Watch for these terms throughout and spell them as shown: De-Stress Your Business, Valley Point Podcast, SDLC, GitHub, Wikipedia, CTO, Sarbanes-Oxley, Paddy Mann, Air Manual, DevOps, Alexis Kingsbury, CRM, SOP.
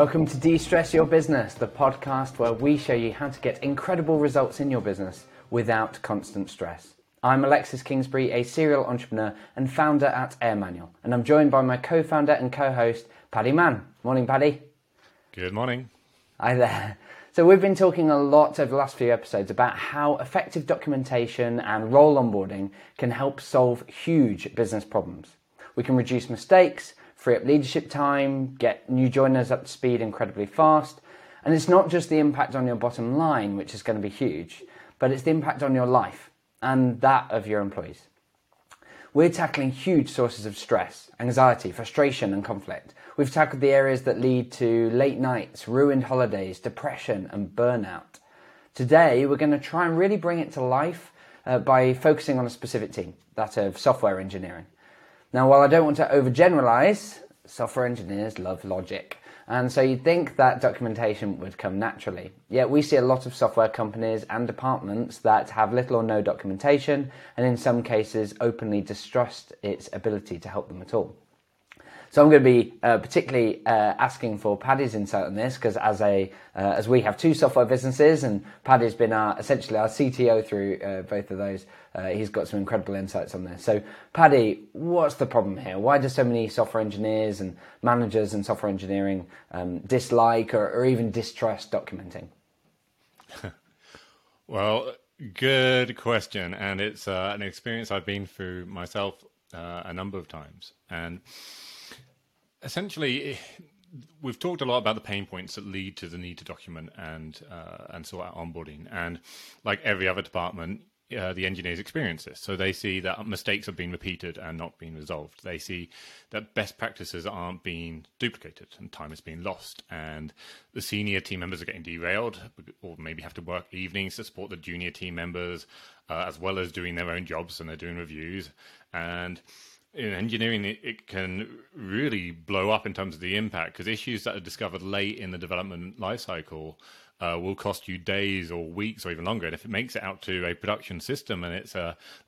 Welcome to De-Stress Your Business, the podcast where we show you how to get incredible results in your business without constant stress. I'm Alexis Kingsbury, a serial entrepreneur and founder at Air Manual, and I'm joined by my co-founder and co-host, Paddy Mann. Morning, Paddy. Good morning. Hi there. So we've been talking a lot over the last few episodes about how effective documentation and role onboarding can help solve huge business problems. We can reduce mistakes, free up leadership time, get new joiners up to speed incredibly fast. And it's not just the impact on your bottom line, which is going to be huge, but it's the impact on your life and that of your employees. We're tackling huge sources of stress, anxiety, frustration, and conflict. We've tackled the areas that lead to late nights, ruined holidays, depression, and burnout. Today, we're going to try and really bring it to life by focusing on a specific team, that of software engineering. Now, while I don't want to overgeneralize, software engineers love logic, and so you'd think that documentation would come naturally. Yet we see a lot of software companies and departments that have little or no documentation, and in some cases openly distrust its ability to help them at all. So I'm going to be particularly asking for Paddy's insight on this, because as we have two software businesses, and Paddy's been essentially our CTO through both of those, he's got some incredible insights on this. So Paddy, what's the problem here? Why do so many software engineers and managers in software engineering dislike or even distrust documenting? Well, good question, and it's an experience I've been through myself a number of times. And essentially, we've talked a lot about the pain points that lead to the need to document and sort out onboarding. And like every other department, the engineers experience this. So they see that mistakes are being repeated and not being resolved. They see that best practices aren't being duplicated and time is being lost. And the senior team members are getting derailed or maybe have to work evenings to support the junior team members, as well as doing their own jobs, and they're doing reviews. And in engineering, it can really blow up in terms of the impact, because issues that are discovered late in the development lifecycle will cost you days or weeks or even longer. And if it makes it out to a production system and it's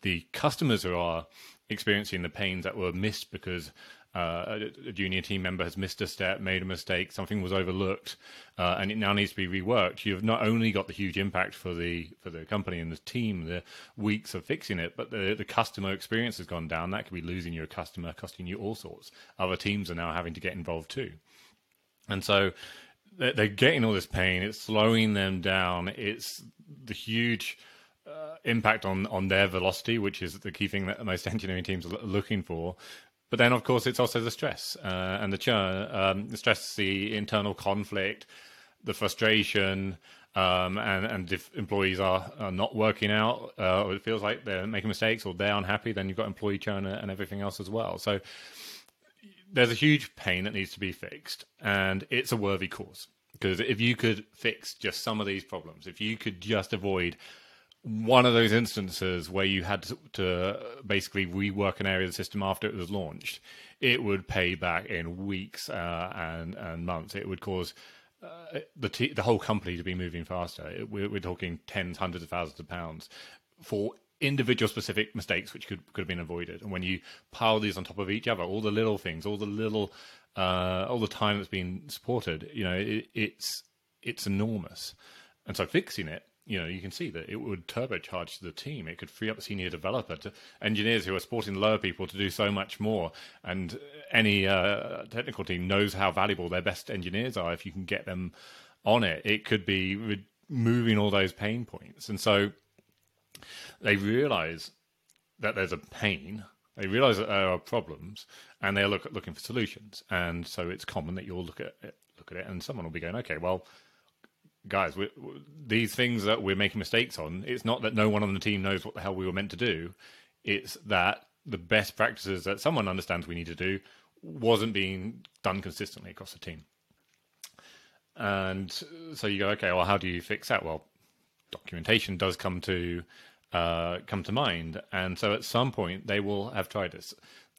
the customers who are experiencing the pains that were missed because a junior team member has missed a step, made a mistake, something was overlooked, and it now needs to be reworked, you've not only got the huge impact for the company and the team, the weeks of fixing it, but the customer experience has gone down. That could be losing your customer, costing you all sorts. Other teams are now having to get involved too. And so they're getting all this pain. It's slowing them down. It's the huge impact on their velocity, which is the key thing that most engineering teams are looking for. But then, of course, it's also the stress and the churn, the stress, the internal conflict, the frustration, and if employees are not working out or it feels like they're making mistakes or they're unhappy, then you've got employee churn and everything else as well. So there's a huge pain that needs to be fixed, and it's a worthy cause, because if you could fix just some of these problems, if you could just avoid one of those instances where you had to basically rework an area of the system after it was launched, it would pay back in weeks and months. It would cause the whole company to be moving faster. We're talking tens, hundreds of thousands of pounds for individual specific mistakes which could have been avoided. And when you pile these on top of each other, all the little things, all the time that's been supported, it's enormous. And so fixing it, you can see that it would turbocharge the team. It could free up senior developer to engineers who are supporting lower people to do so much more. And any technical team knows how valuable their best engineers are if you can get them on it. It could be removing all those pain points. And so they realize that there's a pain. They realize that there are problems, and they're looking for solutions. And so it's common that you'll look at it, and someone will be going, okay, well, guys, these things that we're making mistakes on, it's not that no one on the team knows what the hell we were meant to do. It's that the best practices that someone understands we need to do wasn't being done consistently across the team. And so you go, okay, well, how do you fix that? Well, documentation does come to mind. And so at some point they will have tried this,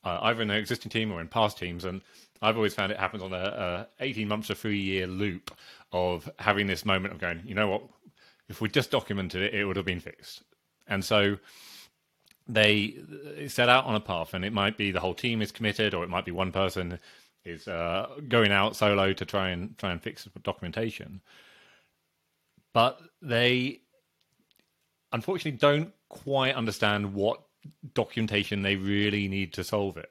either in their existing team or in past teams. And I've always found it happens on a 18 months to 3-year loop of having this moment of going, you know what, if we just documented it, it would have been fixed. And so they set out on a path, and it might be the whole team is committed, or it might be one person is going out solo to try and fix documentation. But they unfortunately don't quite understand what documentation they really need to solve it.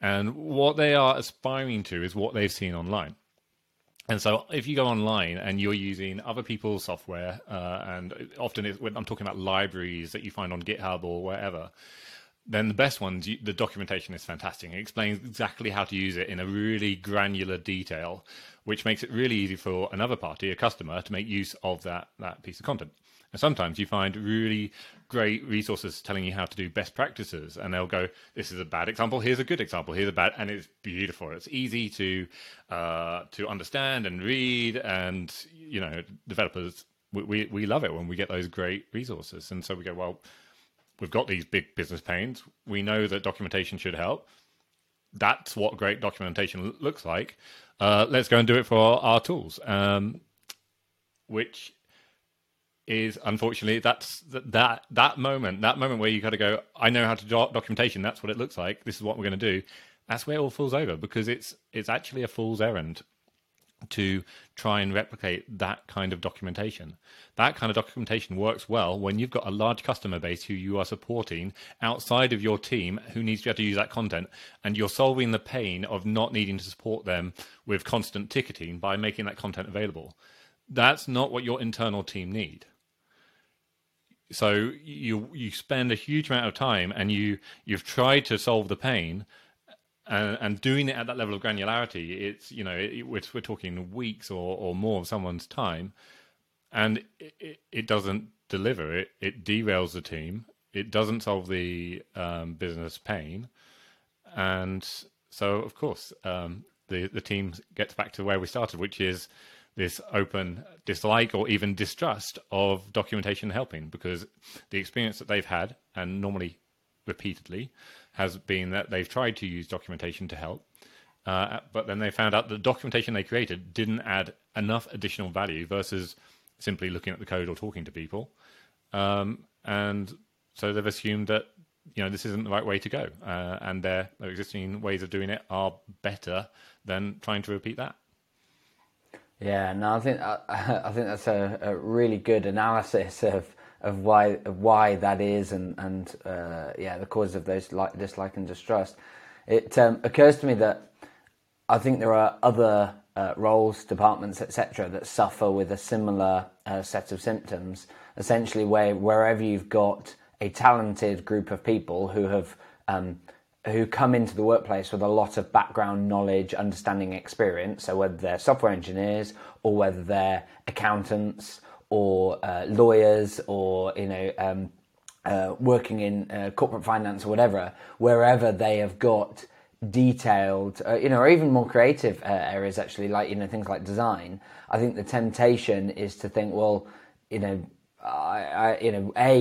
And what they are aspiring to is what they've seen online. And so if you go online and you're using other people's software, and often it's when I'm talking about libraries that you find on GitHub or wherever, then the best ones, the documentation is fantastic. It explains exactly how to use it in a really granular detail, which makes it really easy for another party, a customer, to make use of that piece of content. And sometimes you find really great resources telling you how to do best practices, and they'll go, this is a bad example, here's a good example, here's a bad, and it's beautiful. It's easy to understand and read, and you know, developers, we love it when we get those great resources. And so we go, well, we've got these big business pains. We know that documentation should help. That's what great documentation looks like. Let's go and do it for our tools, which is unfortunately that moment where you got to go, I know how to documentation, that's what it looks like, this is what we're going to do. That's where it all falls over, because it's actually a fool's errand to try and replicate that kind of documentation. That kind of documentation works well when you've got a large customer base who you are supporting outside of your team who needs to be able to use that content, and you're solving the pain of not needing to support them with constant ticketing by making that content available. That's not what your internal team need. So you spend a huge amount of time and you've tried to solve the pain, and doing it at that level of granularity, it's, you know, we're talking weeks or more of someone's time, and it doesn't deliver. It derails the team. It doesn't solve the business pain, and so of course the team gets back to where we started, which is this open dislike or even distrust of documentation helping, because the experience that they've had, and normally repeatedly, has been that they've tried to use documentation to help, but then they found out the documentation they created didn't add enough additional value versus simply looking at the code or talking to people. And so they've assumed that, you know, this isn't the right way to go, and their existing ways of doing it are better than trying to repeat that. Yeah, no, I think that's a really good analysis of why that is, and yeah, the cause of those dislike and distrust. It occurs to me that I think there are other roles, departments, etc., that suffer with a similar set of symptoms. Essentially, wherever you've got a talented group of people who have who come into the workplace with a lot of background knowledge, understanding, experience. So whether they're software engineers or whether they're accountants or lawyers or, you know, working in corporate finance or whatever, wherever they have got detailed, you know, or even more creative areas actually, like, you know, things like design. I think the temptation is to think, well, you know,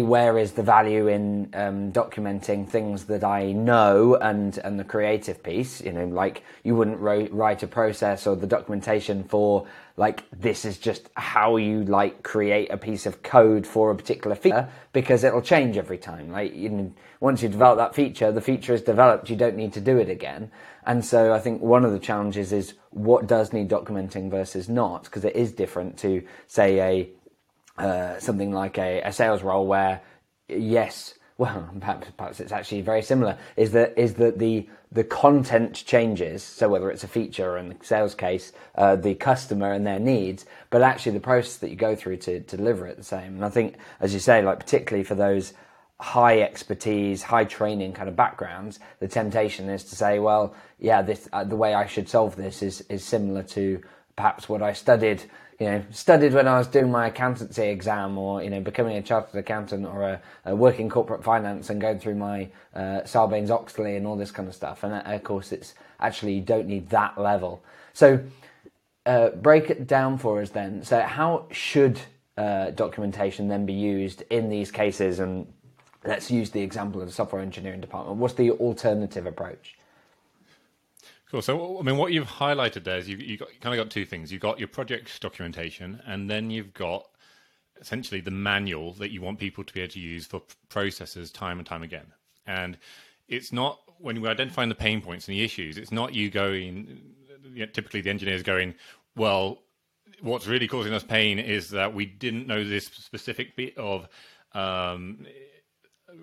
where is the value in documenting things that I know, and the creative piece, you know, like you wouldn't write a process or the documentation for, like, this is just how you like create a piece of code for a particular feature, because it'll change every time. Like, you know, once you develop that feature, the feature is developed, you don't need to do it again. And so I think one of the challenges is what does need documenting versus not, because it is different to, say, something like a sales role where, yes, well, perhaps it's actually very similar, is that the content changes, so whether it's a feature or in the sales case, the customer and their needs, but actually the process that you go through to deliver it the same. And I think, as you say, like particularly for those high expertise, high training kind of backgrounds, the temptation is to say, well, yeah, this the way I should solve this is similar to perhaps what I studied when I was doing my accountancy exam, or, you know, becoming a chartered accountant, or a working corporate finance and going through my Sarbanes-Oxley and all this kind of stuff. And of course, it's actually, you don't need that level. So break it down for us then. So how should documentation then be used in these cases? And let's use the example of the software engineering department. What's the alternative approach? Cool. So, I mean, what you've highlighted there is you've got two things. You've got your project documentation, and then you've got essentially the manual that you want people to be able to use for processes time and time again. And it's not, when we're identifying the pain points and the issues, it's not you going typically the engineers going, well, what's really causing us pain is that we didn't know this specific bit of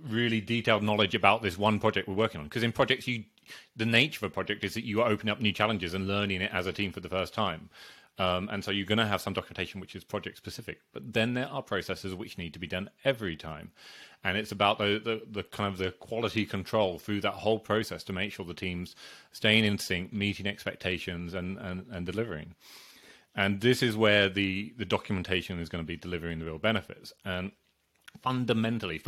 really detailed knowledge about this one project we're working on. Because in projects, the nature of a project is that you are opening up new challenges and learning it as a team for the first time. And so you're going to have some documentation which is project specific, but then there are processes which need to be done every time. And it's about the kind of the quality control through that whole process to make sure the team's staying in sync, meeting expectations and delivering. And this is where the documentation is going to be delivering the real benefits. And fundamentally,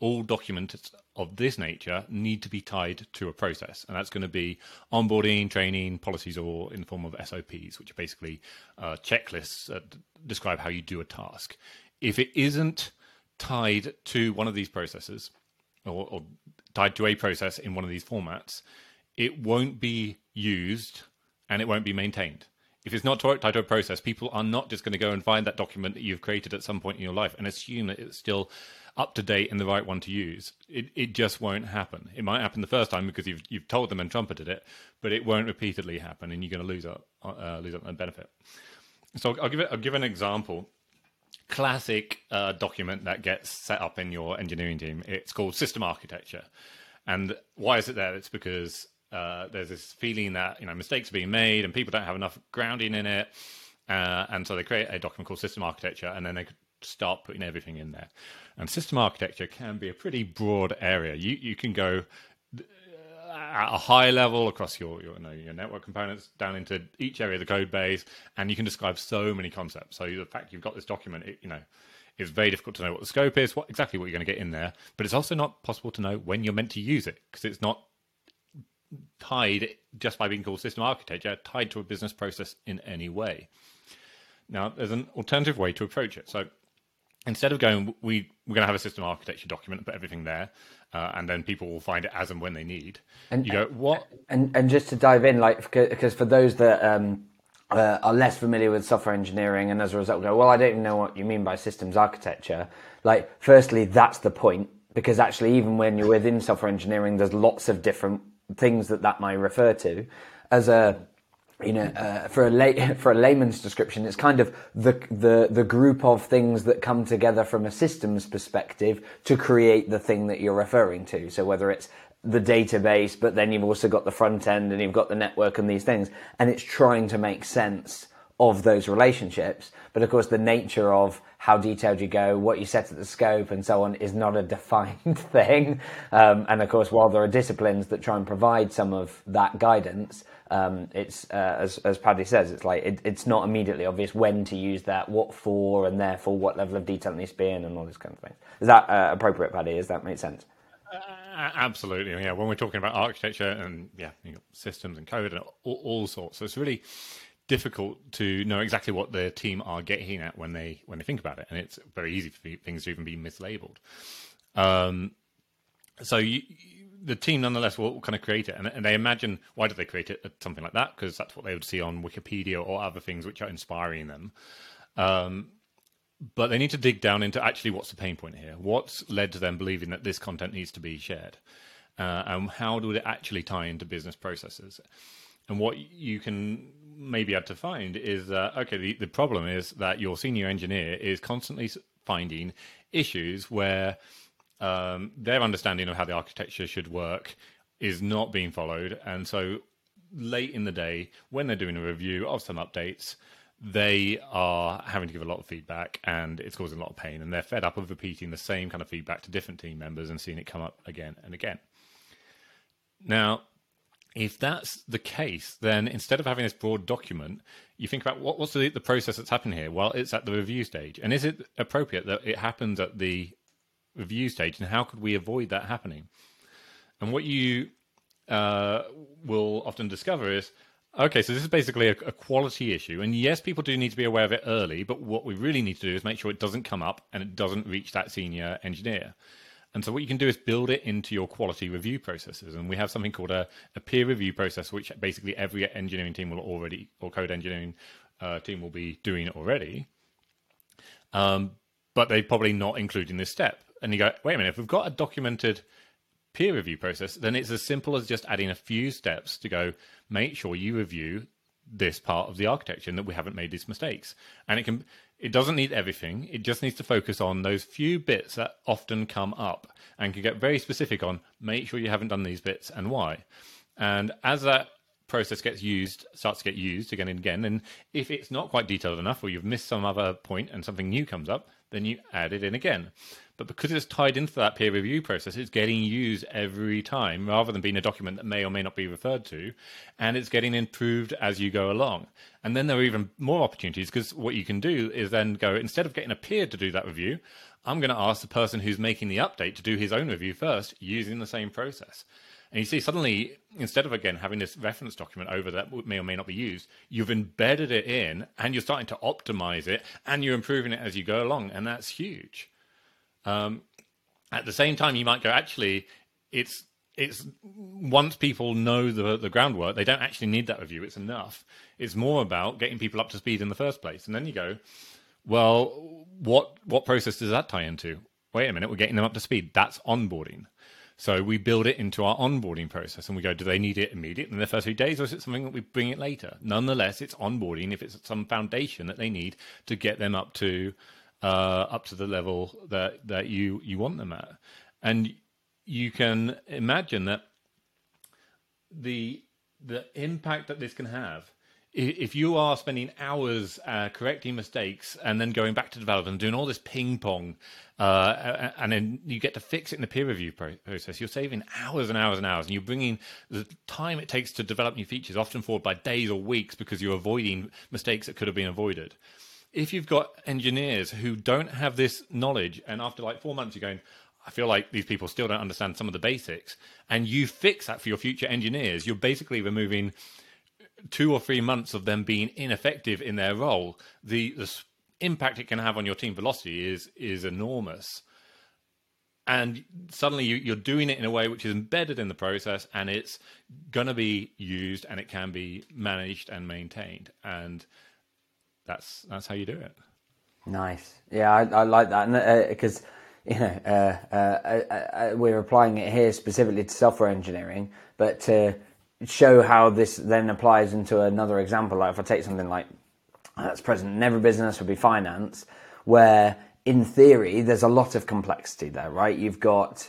all documents of this nature need to be tied to a process. And that's going to be onboarding, training, policies, or in the form of SOPs, which are basically checklists that describe how you do a task. If it isn't tied to one of these processes or tied to a process in one of these formats, it won't be used and it won't be maintained. If it's not tied to a process, people are not just going to go and find that document that you've created at some point in your life and assume that it's still up to date and the right one to use. It just won't happen. It might happen the first time because you've told them and trumpeted it, but it won't repeatedly happen, and you're going to lose out on benefit. So I'll give an example. Classic document that gets set up in your engineering team. It's called system architecture, and why is it there? It's because there's this feeling that mistakes are being made and people don't have enough grounding in it, and so they create a document called system architecture, and then they start putting everything in there. And system architecture can be a pretty broad area. You can go at a high level across your network components down into each area of the code base, and you can describe so many concepts. So the fact you've got this document, it's very difficult to know what the scope is, exactly what you're going to get in there, but it's also not possible to know when you're meant to use it because it's not tied, just by being called system architecture, tied to a business process in any way. Now, there's an alternative way to approach it. So instead of going, we're going to have a system architecture document, put everything there, and then people will find it as and when they need. And you go, what? And just to dive in, because for those that are less familiar with software engineering, and as a result go, well, I don't even know what you mean by systems architecture. Firstly, that's the point, because actually, even when you're within software engineering, there's lots of different things that might refer to. As for a layman's description, it's kind of the group of things that come together from a systems perspective to create the thing that you're referring to. So whether it's the database, but then you've also got the front end and you've got the network and these things, and it's trying to make sense of those relationships. But of course, the nature of how detailed you go, what you set at the scope and so on is not a defined thing. And of course, while there are disciplines that try and provide some of that guidance, it's as Paddy says, it's not immediately obvious when to use that, what for, and therefore what level of detail it needs to be in, and all this kind of thing. Is that appropriate, Paddy? Does that make sense? Absolutely. Yeah. When we're talking about architecture and systems and code and all sorts, so it's really difficult to know exactly what the team are getting at when they think about it, and it's very easy for things to even be mislabeled. The team, nonetheless, will kind of create it. And they imagine, why do they create it? Something like that, because that's what they would see on Wikipedia or other things which are inspiring them. But they need to dig down into actually what's the pain point here? What's led to them believing that this content needs to be shared? And how do it actually tie into business processes? And what you can maybe have to find is that, the problem is that your senior engineer is constantly finding issues where their understanding of how the architecture should work is not being followed. And so late in the day, when they're doing a review of some updates, they are having to give a lot of feedback, and it's causing a lot of pain. And they're fed up of repeating the same kind of feedback to different team members and seeing it come up again and again. Now, if that's the case, then instead of having this broad document, you think about what's the process that's happening here? Well, it's at the review stage. And is it appropriate that it happens at the review stage, and how could we avoid that happening? And what you will often discover is, so this is basically a quality issue, and yes, people do need to be aware of it early, but what we really need to do is make sure it doesn't come up and it doesn't reach that senior engineer. And so what you can do is build it into your quality review processes, and we have something called a peer review process, which basically every engineering team or code engineering team will be doing already, but they're probably not including this step. And you go, wait a minute, if we've got a documented peer review process, then it's as simple as just adding a few steps to go, make sure you review this part of the architecture and that we haven't made these mistakes. And it doesn't need everything. It just needs to focus on those few bits that often come up and can get very specific on, make sure you haven't done these bits and why. And as that process starts to get used again and again, and if it's not quite detailed enough or you've missed some other point and something new comes up, then you add it in again. But because it's tied into that peer review process, it's getting used every time rather than being a document that may or may not be referred to, and it's getting improved as you go along. And then there are even more opportunities, because what you can do is then go, instead of getting a peer to do that review, I'm going to ask the person who's making the update to do his own review first using the same process. And you see, suddenly, instead of, again, having this reference document over that may or may not be used, you've embedded it in and you're starting to optimize it and you're improving it as you go along. And that's huge. At the same time, you might go, actually, it's once people know the groundwork, they don't actually need that review. It's enough. It's more about getting people up to speed in the first place. And then you go, well, what process does that tie into? Wait a minute, we're getting them up to speed. That's onboarding. So we build it into our onboarding process and we go, do they need it immediately in the first few days, or is it something that we bring it later? Nonetheless, it's onboarding if it's some foundation that they need to get them up to the level that you want them at. And you can imagine that the impact that this can have, if you are spending hours correcting mistakes and then going back to development and doing all this ping pong, and then you get to fix it in the peer review process, you're saving hours and hours and hours, and you're bringing the time it takes to develop new features often forward by days or weeks because you're avoiding mistakes that could have been avoided. If you've got engineers who don't have this knowledge, and after like 4 months you're going, I feel like these people still don't understand some of the basics, and you fix that for your future engineers, you're basically removing 2 or 3 months of them being ineffective in their role. The impact it can have on your team velocity is enormous. And suddenly you're doing it in a way which is embedded in the process, and it's going to be used and it can be managed and maintained. And that's how you do it. Nice. Yeah, I like that, because we're applying it here specifically to software engineering, but to show how this then applies into another example. Like if I take something like that's present in every business would be finance, where in theory there's a lot of complexity there, right? You've got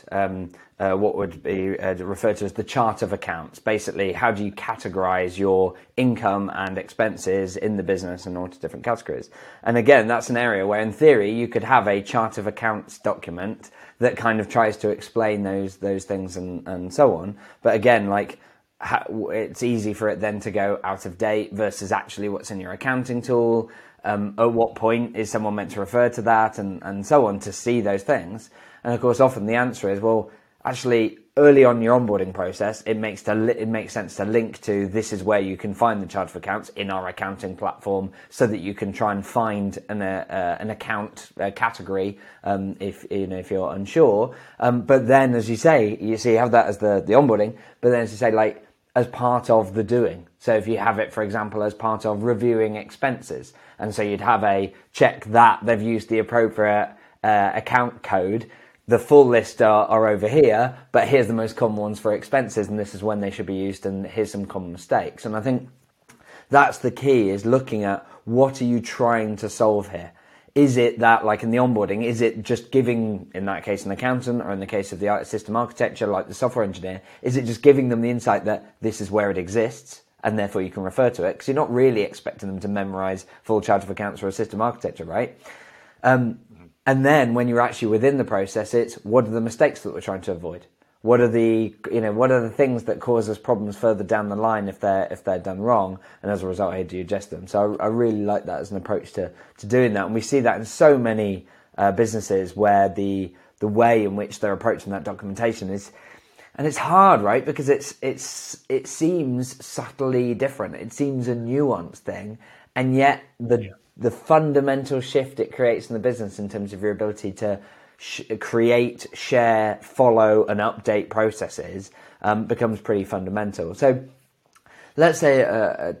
what would be referred to as the chart of accounts. Basically, how do you categorize your income and expenses in the business in all different categories? And again, that's an area where in theory you could have a chart of accounts document that kind of tries to explain those things and so on. But again, like, it's easy for it then to go out of date versus actually what's in your accounting tool. At what point is someone meant to refer to that and so on to see those things? And of course, often the answer is, well, actually, early on in your onboarding process, it makes sense to link to this is where you can find the chart of accounts in our accounting platform, so that you can try and find an account category if you're unsure. But then, as you say, you have that as the onboarding. But then, as you say, like, as part of the doing. So if you have it, for example, as part of reviewing expenses, and so you'd have a check that they've used the appropriate account code. The full list are over here, but here's the most common ones for expenses, and this is when they should be used, and here's some common mistakes. And I think that's the key, is looking at what are you trying to solve here? Is it that, like in the onboarding, is it just giving, in that case, an accountant, or in the case of the system architecture, like the software engineer, is it just giving them the insight that this is where it exists and therefore you can refer to it? Because you're not really expecting them to memorize full chart of accounts or a system architecture, right? And then when you're actually within the process, it's what are the mistakes that we're trying to avoid? What are the, what are the things that cause us problems further down the line if they're done wrong? And as a result, how do you adjust them? So I really like that as an approach to doing that. And we see that in so many businesses where the way in which they're approaching that documentation is, and it's hard, right? Because it seems subtly different. It seems a nuanced thing. And yet the fundamental shift it creates in the business in terms of your ability to create, share, follow, and update processes becomes pretty fundamental. So let's say a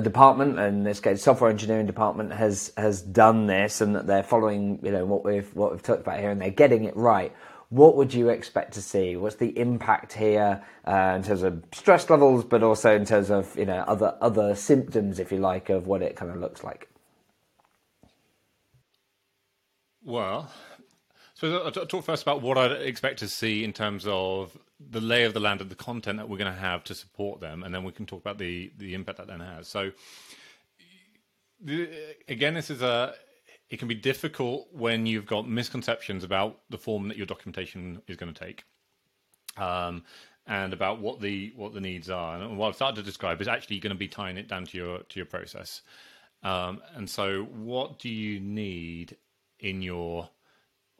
department, in this case, software engineering department, has done this, and that they're following what we've talked about here, and they're getting it right. what would you expect to see? What's the impact here in terms of stress levels, but also in terms of, you know, other symptoms, if you like, of what it kind of looks like? Well, so I'll talk first about what I'd expect to see in terms of the lay of the land of the content that we're going to have to support them, and then we can talk about the impact that then has. So again, this is it can be difficult when you've got misconceptions about the form that your documentation is going to take, and about what the needs are. And what I've started to describe is actually going to be tying it down to your process. And so, what do you need in your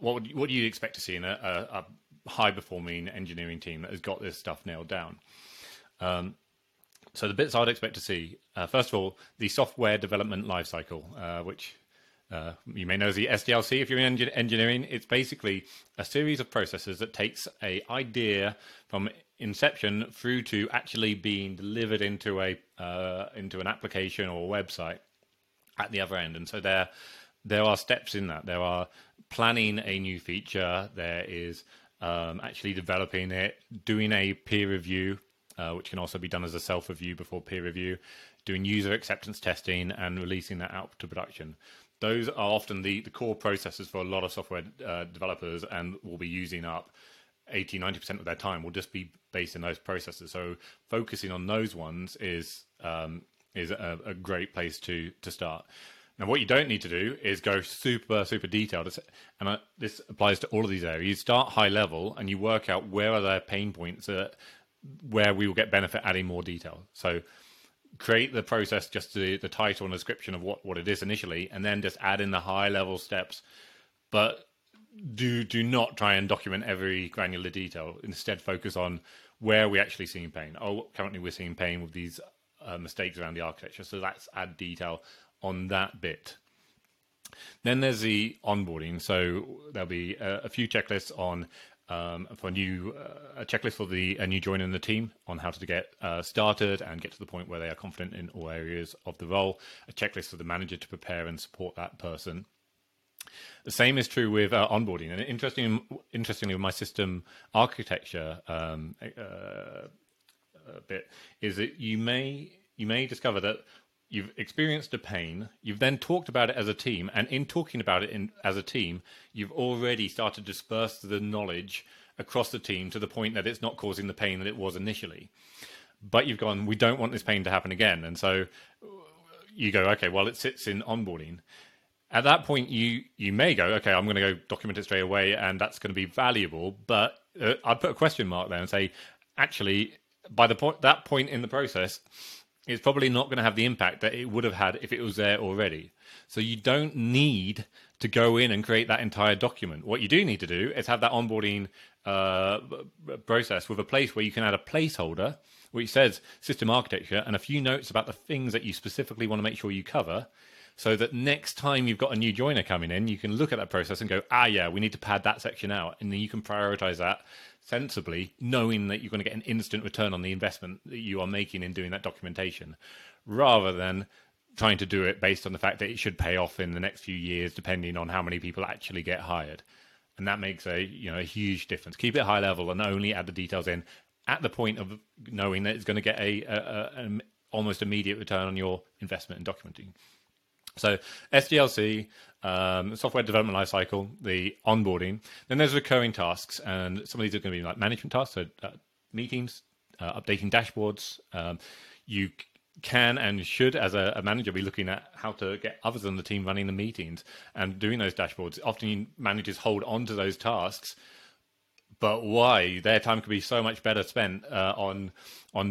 what do you expect to see in a high performing engineering team that has got this stuff nailed down? So the bits I'd expect to see, first of all, the software development lifecycle, which you may know as the SDLC if you're in engineering. It's basically a series of processes that takes an idea from inception through to actually being delivered into an application or a website at the other end. And so there are steps in that. There are planning a new feature. There is actually developing it, doing a peer review, which can also be done as a self-review before peer review, doing user acceptance testing and releasing that out to production. Those are often the core processes for a lot of software developers and will be using up 80, 90% of their time will just be based in those processes. So focusing on those ones is a great place to start. Now, what you don't need to do is go super, super detailed. And this applies to all of these areas. You start high level and you work out where are their pain points, where we will get benefit adding more detail. So create the process, just the title and description of what it is initially, and then just add in the high level steps. But do not try and document every granular detail. Instead, focus on where we're actually seeing pain. Oh, currently we're seeing pain with these mistakes around the architecture. So let's add detail on that bit. Then there's the onboarding. So there'll be a few checklists on a checklist for a new joiner in the team on how to get started and get to the point where they are confident in all areas of the role. A checklist for the manager to prepare and support that person. The same is true with onboarding. And interestingly, with my system architecture bit, is that you may discover that you've experienced a pain, you've then talked about it as a team, and in talking about it as a team, you've already started to disperse the knowledge across the team to the point that it's not causing the pain that it was initially. But you've gone, we don't want this pain to happen again. And so you go, okay, well, it sits in onboarding. At that point, you may go, okay, I'm going to go document it straight away, and that's going to be valuable. But I'd put a question mark there and say, actually, by that point in the process, it's probably not going to have the impact that it would have had if it was there already. So you don't need to go in and create that entire document. What you do need to do is have that onboarding process with a place where you can add a placeholder, which says system architecture, and a few notes about the things that you specifically want to make sure you cover, so that next time you've got a new joiner coming in, you can look at that process and go, yeah, we need to pad that section out. And then you can prioritize that sensibly, knowing that you're going to get an instant return on the investment that you are making in doing that documentation, rather than trying to do it based on the fact that it should pay off in the next few years, depending on how many people actually get hired. And that makes a huge difference. Keep it high level and only add the details in at the point of knowing that it's going to get an almost immediate return on your investment in documenting. So SDLC, software development lifecycle, the onboarding. Then there's recurring tasks, and some of these are going to be like management tasks, so meetings, updating dashboards. You can and should, as a manager, be looking at how to get others on the team running the meetings and doing those dashboards. Often managers hold on to those tasks, but why? Their time could be so much better spent on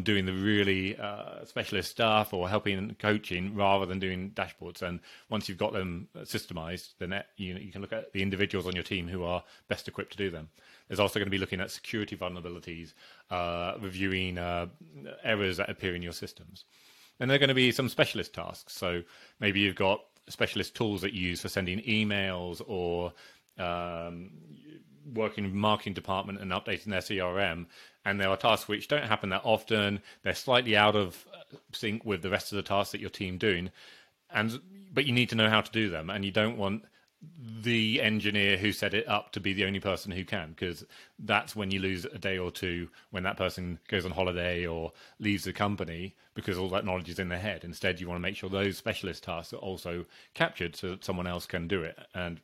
doing the really specialist stuff or helping and coaching, rather than doing dashboards. And once you've got them systemized, then you can look at the individuals on your team who are best equipped to do them. There's also going to be looking at security vulnerabilities, reviewing errors that appear in your systems. And there are going to be some specialist tasks. So maybe you've got specialist tools that you use for sending emails or working with marketing department and updating their CRM, and there are tasks which don't happen that often. They're slightly out of sync with the rest of the tasks that your team doing, but you need to know how to do them, and you don't want the engineer who set it up to be the only person who can, because that's when you lose a day or two when that person goes on holiday or leaves the company, because all that knowledge is in their head. Instead, you want to make sure those specialist tasks are also captured so that someone else can do it. And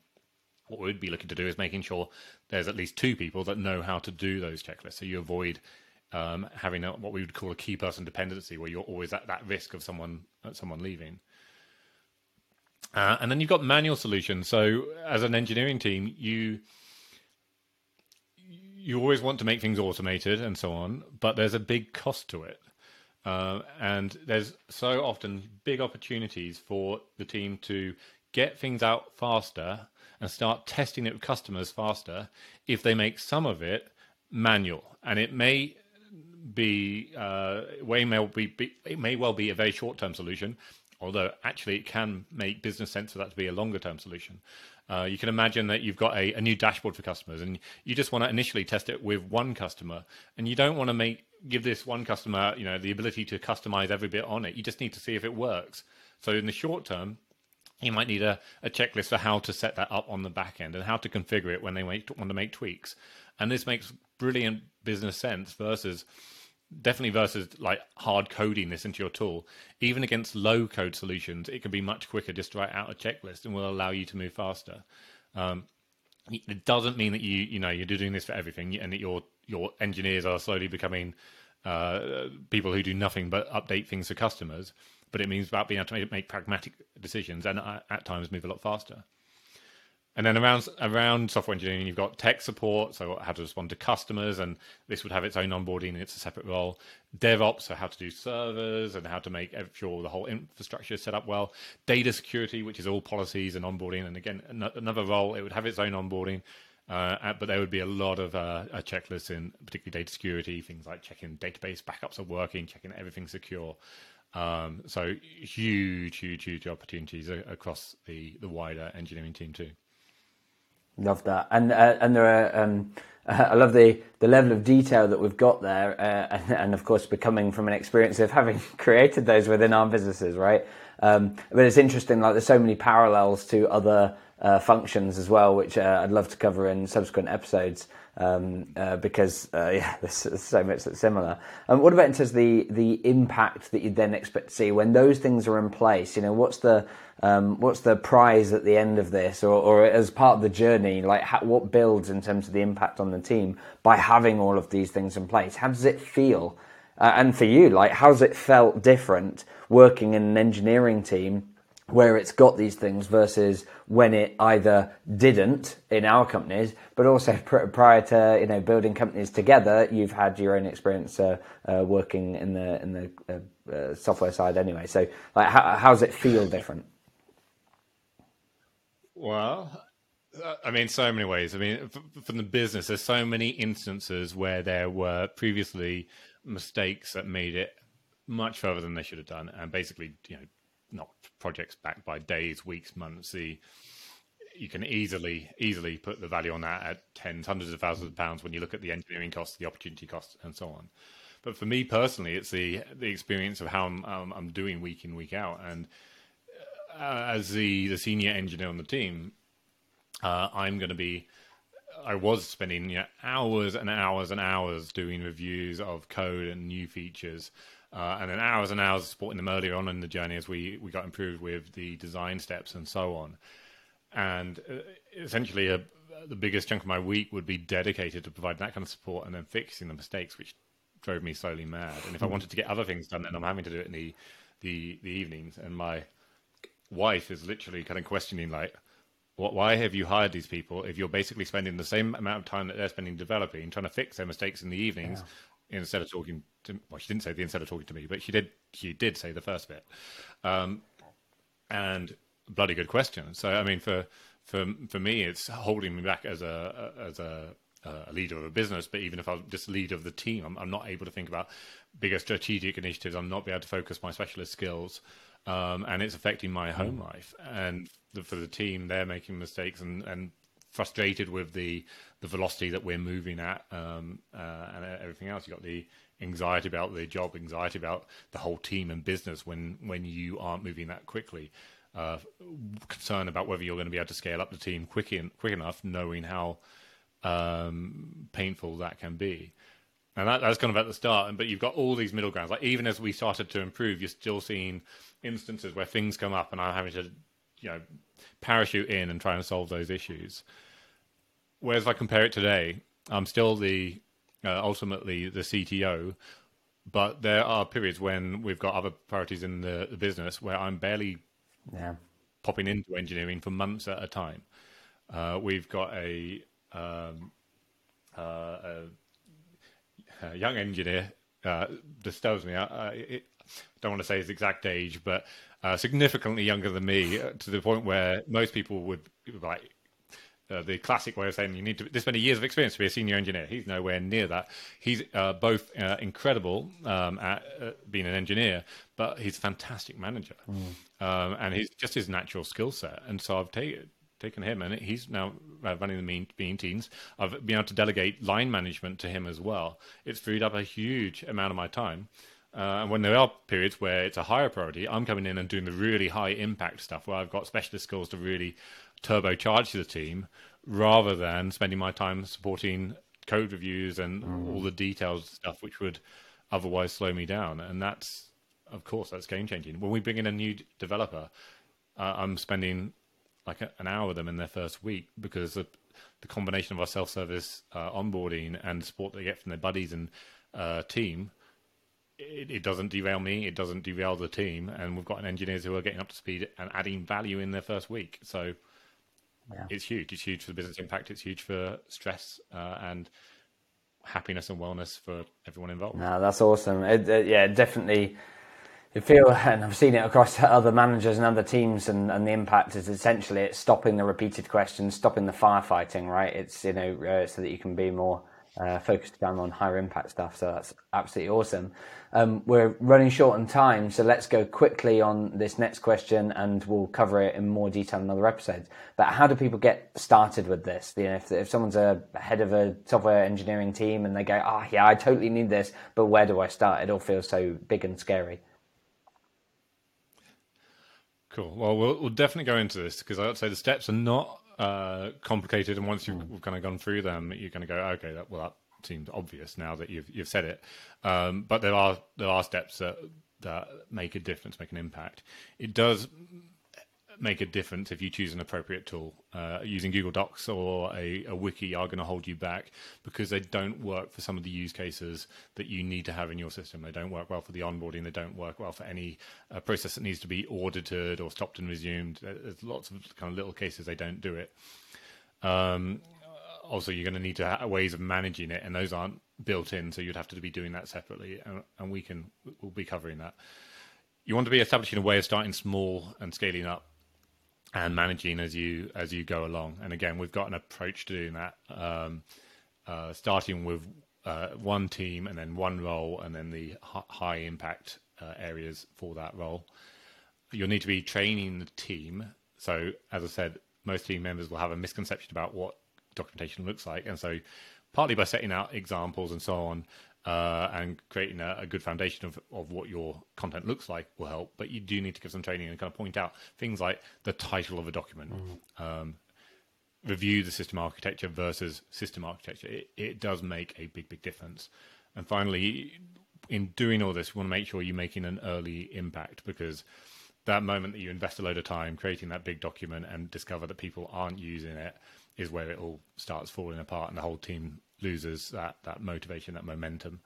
what we'd be looking to do is making sure there's at least two people that know how to do those checklists, so you avoid having what we would call a key person dependency, where you're always at that risk of someone leaving. And then you've got manual solutions. So as an engineering team, you always want to make things automated and so on, but there's a big cost to it. And there's so often big opportunities for the team to get things out faster and start testing it with customers faster if they make some of it manual. And it may be it may well be a very short-term solution, although actually it can make business sense for that to be a longer term solution. You can imagine that you've got a new dashboard for customers, and you just want to initially test it with one customer, and you don't want to give this one customer, the ability to customize every bit on it. You just need to see if it works. So in the short term, you might need a checklist for how to set that up on the back end and how to configure it when they want to make tweaks. And this makes brilliant business sense versus like hard coding this into your tool. Even against low code solutions, it can be much quicker just to write out a checklist and will allow you to move faster. It doesn't mean that you're doing this for everything and that your engineers are slowly becoming people who do nothing but update things for customers, but it means about being able to make pragmatic decisions and at times move a lot faster. And then around software engineering, you've got tech support, so how to respond to customers, and this would have its own onboarding, and it's a separate role. DevOps, so how to do servers and how to make sure the whole infrastructure is set up well. Data security, which is all policies and onboarding, and again, another role. It would have its own onboarding, but there would be a lot of checklists in particularly data security, things like checking database backups are working, checking everything's secure. So huge opportunities across the wider engineering team too. Love that, and there are. I love the level of detail that we've got there, and of course, coming from an experience of having created those within our businesses, right? But it's interesting, like there's so many parallels to other functions as well, which I'd love to cover in subsequent episodes, because there's so much that's similar. What about in terms of the impact that you then expect to see when those things are in place? What's the prize at the end of this, or as part of the journey? Like, what builds in terms of the impact on the team by having all of these things in place? How does it feel? And for you, like, how's it felt different working in an engineering team where it's got these things versus when it either didn't in our companies, but also prior to building companies together, you've had your own experience working in the software side anyway. So, like, how does it feel different? Well, I mean, so many ways. I mean, from the business, there's so many instances where there were previously mistakes that made it much further than they should have done, and basically, not projects back by days, weeks, months. You can easily put the value on that at tens, hundreds of thousands of pounds when you look at the engineering costs, the opportunity costs, and so on. But for me personally, it's the experience of how I'm doing week in, week out. And as the senior engineer on the team, I was spending hours and hours and hours doing reviews of code and new features, and then hours and hours supporting them earlier on in the journey as we got improved with the design steps and so on. And essentially, the biggest chunk of my week would be dedicated to providing that kind of support and then fixing the mistakes, which drove me slowly mad. And if I wanted to get other things done, then I'm having to do it in the evenings. And my wife is literally kind of questioning, like, why have you hired these people if you're basically spending the same amount of time that they're spending developing, trying to fix their mistakes in the evenings? Yeah. Instead of talking to, well, she didn't say instead of talking to me, but she did say the first bit. And bloody good question. So, I mean, for me, it's holding me back as a leader of a business. But even if I'm just leader of the team, I'm not able to think about bigger strategic initiatives. I'm not be able to focus my specialist skills, and it's affecting my home life. And for the team, they're making mistakes and frustrated with the velocity that we're moving at, and everything else. You've got the anxiety about the job, anxiety about the whole team and business when you aren't moving that quickly. concern about whether you're going to be able to scale up the team quick enough, knowing how painful that can be. And that's kind of at the start, but you've got all these middle grounds. Like, even as we started to improve, you're still seeing instances where things come up and I'm having to, you know, parachute in and try and solve those issues. Whereas if I compare it today, I'm still the ultimately the CTO, but there are periods when we've got other priorities in the business where I'm barely popping into engineering for months at a time. We've got a young engineer, this tells me, I don't want to say his exact age, but significantly younger than me, to the point where most people would like, the classic way of saying you need to this many years of experience to be a senior engineer. He's nowhere near that. He's both incredible at being an engineer, but he's a fantastic manager, and he's just his natural skill set. And so I've taken him, and he's now running the mean teams. I've been able to delegate line management to him as well. It's freed up a huge amount of my time. And when there are periods where it's a higher priority, I'm coming in and doing the really high impact stuff where I've got specialist skills to really turbocharge the team, rather than spending my time supporting code reviews and all the detailed stuff which would otherwise slow me down. And that's, of course, that's game changing. When we bring in a new developer, I'm spending like an hour with them in their first week, because the combination of our self-service onboarding and support they get from their buddies and team, it doesn't derail me, it doesn't derail the team, and we've got engineers who are getting up to speed and adding value in their first week. So it's huge. It's huge for the business impact. It's huge for stress and happiness and wellness for everyone involved. No, that's awesome. Definitely. You feel, and I've seen it across other managers and other teams, and the impact is essentially it's stopping the repeated questions, stopping the firefighting, right? It's, you know, so that you can be more focused down on higher impact stuff. So that's absolutely awesome. We're running short on time, so let's go quickly on this next question, and we'll cover it in more detail in other episodes. But how do people get started with this? You know, if someone's a head of a software engineering team and they go, I totally need this, but where do I start? It all feels so big and scary. Cool. Well, we'll definitely go into this, because I'd say the steps are not complicated, and once you've kind of gone through them, you're going to go, okay, that seems obvious now that you've said it. But there are steps that make a difference, make an impact. It does make a difference if you choose an appropriate tool. Using Google Docs or a wiki are going to hold you back, because they don't work for some of the use cases that you need to have in your system. They don't work well for the onboarding. They don't work well for any process that needs to be audited or stopped and resumed. There's lots of kind of little cases they don't do it. Also, you're going to need to have ways of managing it, and those aren't built in, so you'd have to be doing that separately, and we'll be covering that. You want to be establishing a way of starting small and scaling up and managing as you go along. And again, we've got an approach to doing that, starting with one team and then one role, and then the high impact areas for that role. You'll need to be training the team. So as I said, most team members will have a misconception about what documentation looks like. And so partly by setting out examples and so on, and creating a good foundation of what your content looks like will help, but you do need to give some training and kind of point out things like the title of a document, review the system architecture versus system architecture. It does make a big difference. And finally, in doing all this, we want to make sure you're making an early impact, because that moment that you invest a load of time creating that big document and discover that people aren't using it is where it all starts falling apart, and the whole team loses that motivation, that momentum.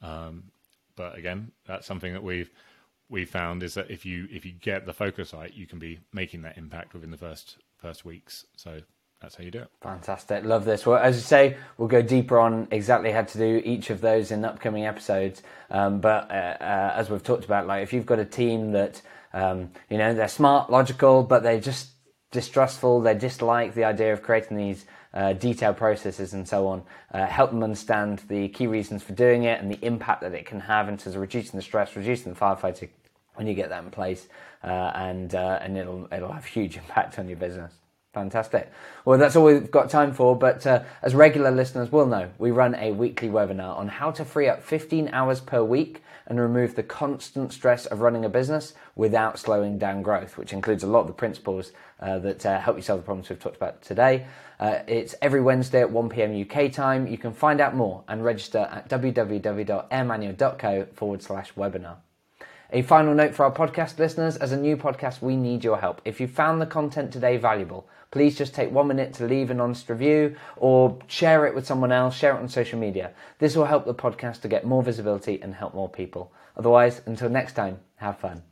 But again, that's something that we found, is that if you get the focus right, you can be making that impact within the first weeks. So that's how you do it. Fantastic. Love this. Well, as you say, we'll go deeper on exactly how to do each of those in upcoming episodes. But as we've talked about, like, if you've got a team that, you know, they're smart, logical, but they're just distrustful, they dislike the idea of creating these detailed processes and so on, help them understand the key reasons for doing it and the impact that it can have in terms of reducing the stress, reducing the firefighting, when you get that in place, and it'll have huge impact on your business. Fantastic. Well, that's all we've got time for, but as regular listeners will know, we run a weekly webinar on how to free up 15 hours per week and remove the constant stress of running a business without slowing down growth, which includes a lot of the principles that help you solve the problems we've talked about today. It's every Wednesday at 1 p.m. UK time. You can find out more and register at www.airmanual.co/webinar. A final note for our podcast listeners, as a new podcast, we need your help. If you found the content today valuable, please just take 1 minute to leave an honest review or share it with someone else, share it on social media. This will help the podcast to get more visibility and help more people. Otherwise, until next time, have fun.